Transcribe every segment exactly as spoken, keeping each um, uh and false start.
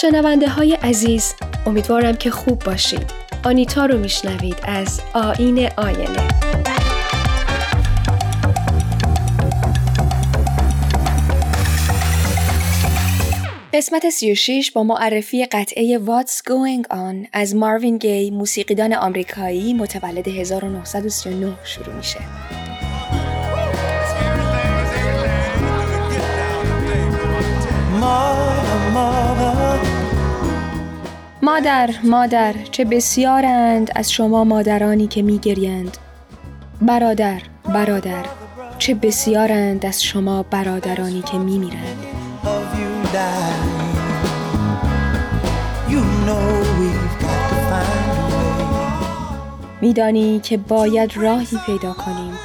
شنونده های عزیز، امیدوارم که خوب باشید. آنیتا رو میشنوید از آیین آینه. قسمت سی و شش با معرفی قطعه What's Going On از ماروین گی، موسیقیدان آمریکایی متولد هزار و نهصد و سی و نه شروع میشه. مادر، مادر، چه بسیارند از شما مادرانی که میگریند. برادر، برادر، چه بسیارند از شما برادرانی که میمیرند. میدانی که باید راهی پیدا کنیم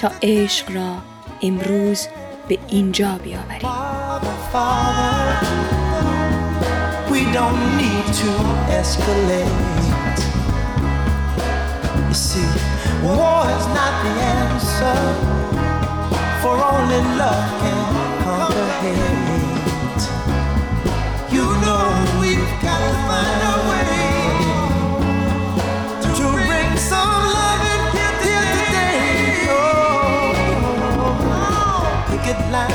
تا عشق را امروز به اینجا بیاوریم. We don't need to escalate. You see, war is not the answer, for only love can conquer hate. You know we've got to find a way to bring some love and get here today. Oh, picket line.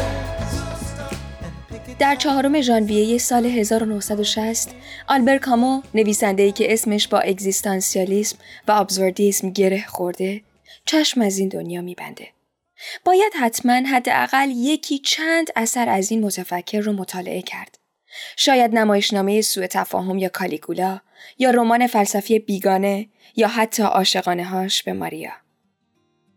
در چهارم ژانویه سال هزار و نهصد و شصت، آلبر کامو، نویسنده‌ای که اسمش با اگزیستانسیالیسم و ابزوردیسم گره خورده، چشم از این دنیا می‌بنده. باید حتماً حداقل یکی چند اثر از این متفکر رو مطالعه کرد. شاید نمایشنامه سوء تفاهم یا کالیگولا، یا رمان فلسفی بیگانه، یا حتی عاشقانه‌هاش به ماریا.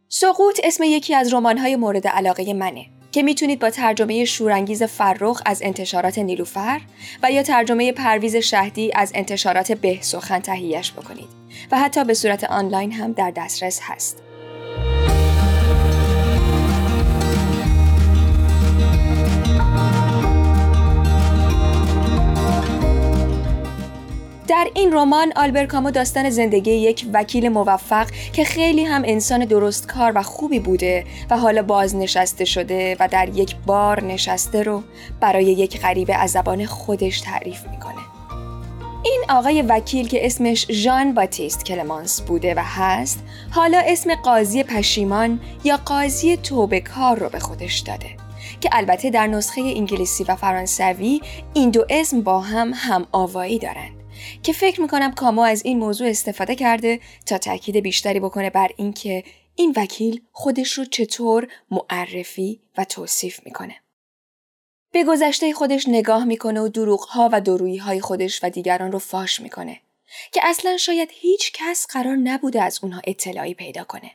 سقوط اسم یکی از رمان‌های مورد علاقه منه که میتونید با ترجمه شورانگیز فرخ از انتشارات نیلوفر و یا ترجمه پرویز شهدی از انتشارات به سخن تهیه‌اش بکنید و حتی به صورت آنلاین هم در دسترس هست. در این رمان آلبر کامو داستان زندگی یک وکیل موفق که خیلی هم انسان درستکار و خوبی بوده و حالا بازنشسته شده و در یک بار نشسته رو برای یک غریبه از زبان خودش تعریف میکنه. این آقای وکیل که اسمش ژان باتیست کلمانس بوده و هست، حالا اسم قاضی پشیمان یا قاضی توبه‌کار رو به خودش داده که البته در نسخه انگلیسی و فرانسوی این دو اسم با هم هم آوایی دارن، که فکر میکنم کامو از این موضوع استفاده کرده تا تاکید بیشتری بکنه بر این که این وکیل خودش رو چطور معرفی و توصیف میکنه. به گذشته خودش نگاه میکنه و دروغ‌ها و دورویی‌های خودش و دیگران رو فاش میکنه که اصلاً شاید هیچ کس قرار نبوده از اونها اطلاعی پیدا کنه.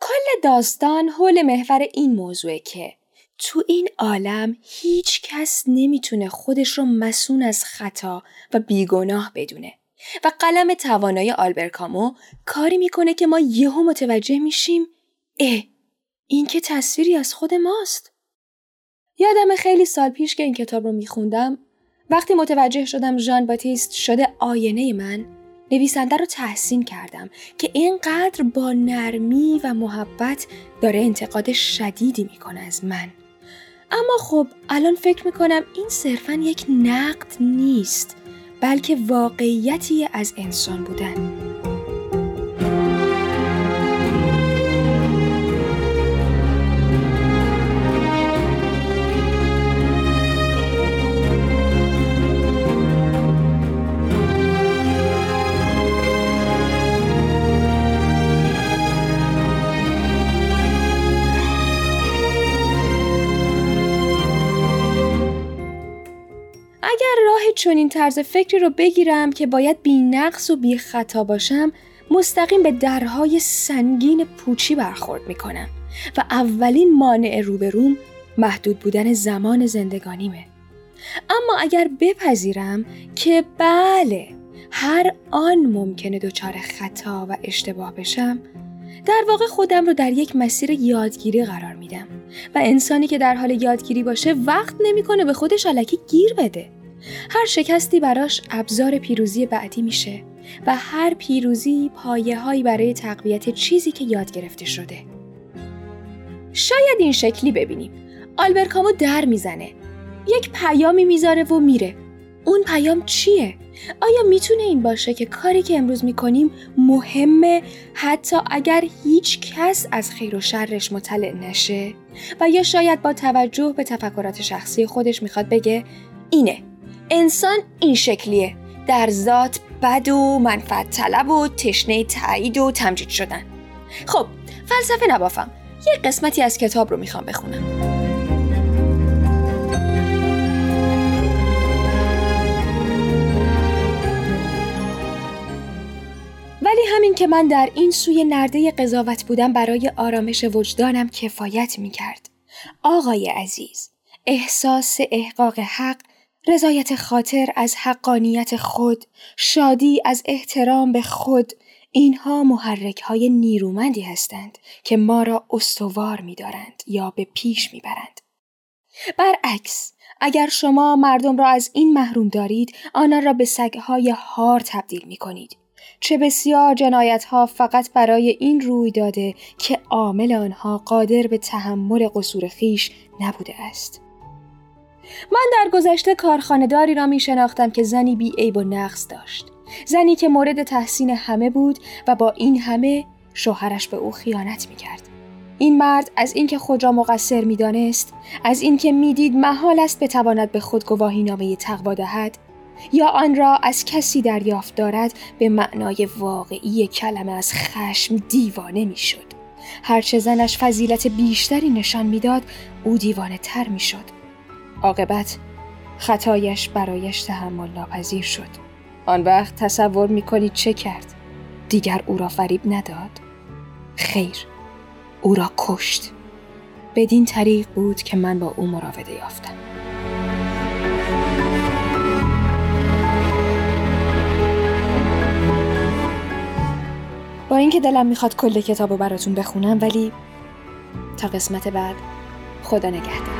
کل داستان حول محور این موضوعه که تو این عالم هیچ کس نمیتونه خودش رو مسون از خطا و بیگناه بدونه و قلم توانای آلبر کامو کاری میکنه که ما یهو متوجه میشیم اه این که تصویری از خود ماست. یادم خیلی سال پیش که این کتاب رو میخوندم، وقتی متوجه شدم ژان باتیست شده آینه من، نویسنده رو تحسین کردم که اینقدر با نرمی و محبت داره انتقاد شدیدی میکنه از من. اما خب الان فکر میکنم این صرفاً یک نقد نیست، بلکه واقعیتی از انسان بودن. چون این طرز فکری رو بگیرم که باید بی نقص و بی خطا باشم، مستقیم به درهای سنگین پوچی برخورد میکنم و اولین مانع روبروم محدود بودن زمان زندگانیمه. اما اگر بپذیرم که بله هر آن ممکنه دچار خطا و اشتباه بشم، در واقع خودم رو در یک مسیر یادگیری قرار میدم و انسانی که در حال یادگیری باشه وقت نمیکنه به خودش الکی گیر بده. هر شکستی براش ابزار پیروزی بعدی میشه و هر پیروزی پایه‌هایی برای تقویت چیزی که یاد گرفته شده. شاید این شکلی ببینیم آلبر کامو در میزنه، یک پیامی میذاره و میره، اون پیام چیه؟ آیا میتونه این باشه که کاری که امروز میکنیم مهمه حتی اگر هیچ کس از خیر و شرش مطلع نشه؟ و یا شاید با توجه به تفکرات شخصی خودش میخواد بگه اینه، انسان این شکلیه، در ذات بد و منفعت طلب و تشنه تایید و تمجید شدن. خب فلسفه نبافم، یه قسمتی از کتاب رو میخوام بخونم. ولی همین که من در این سوی نرده قضاوت بودم برای آرامش وجدانم کفایت میکرد. آقای عزیز، احساس احقاق حق، رضایت خاطر از حقانیت خود، شادی از احترام به خود، اینها محرک های نیرومندی هستند که ما را استوار میدارند یا به پیش میبرند. برعکس، اگر شما مردم را از این محروم دارید، آنها را به سگهای هار تبدیل میکنید. چه بسیار جنایت‌ها فقط برای این روی داده که عامل آنها قادر به تحمل قصور خیش نبوده است. من در گذشته کارخانه‌داری را می شناختم که زنی بی عیب و نقص داشت. زنی که مورد تحسین همه بود و با این همه شوهرش به او خیانت می کرد. این مرد از اینکه خود را مقصر می دانست، از اینکه می دید محال است بتواند به خود گواهی نامه تقوا دهد، یا آن را از کسی دریافت دارد، به معنای واقعی کلمه از خشم دیوانه می شد. هرچه زنش فضیلت بیشتری نشان می داد، او دیوانه تر می شد. عاقبت خطایش برایش تحمل ناپذیر شد. آن وقت تصور می کنید چه کرد؟ دیگر او را فریب نداد؟ خیر، او را کشت. بدین طریق بود که من با او مراوده یافتم. با اینکه دلم میخواد کل کتابو براتون بخونم، ولی تا قسمت بعد، خدا نگهدار.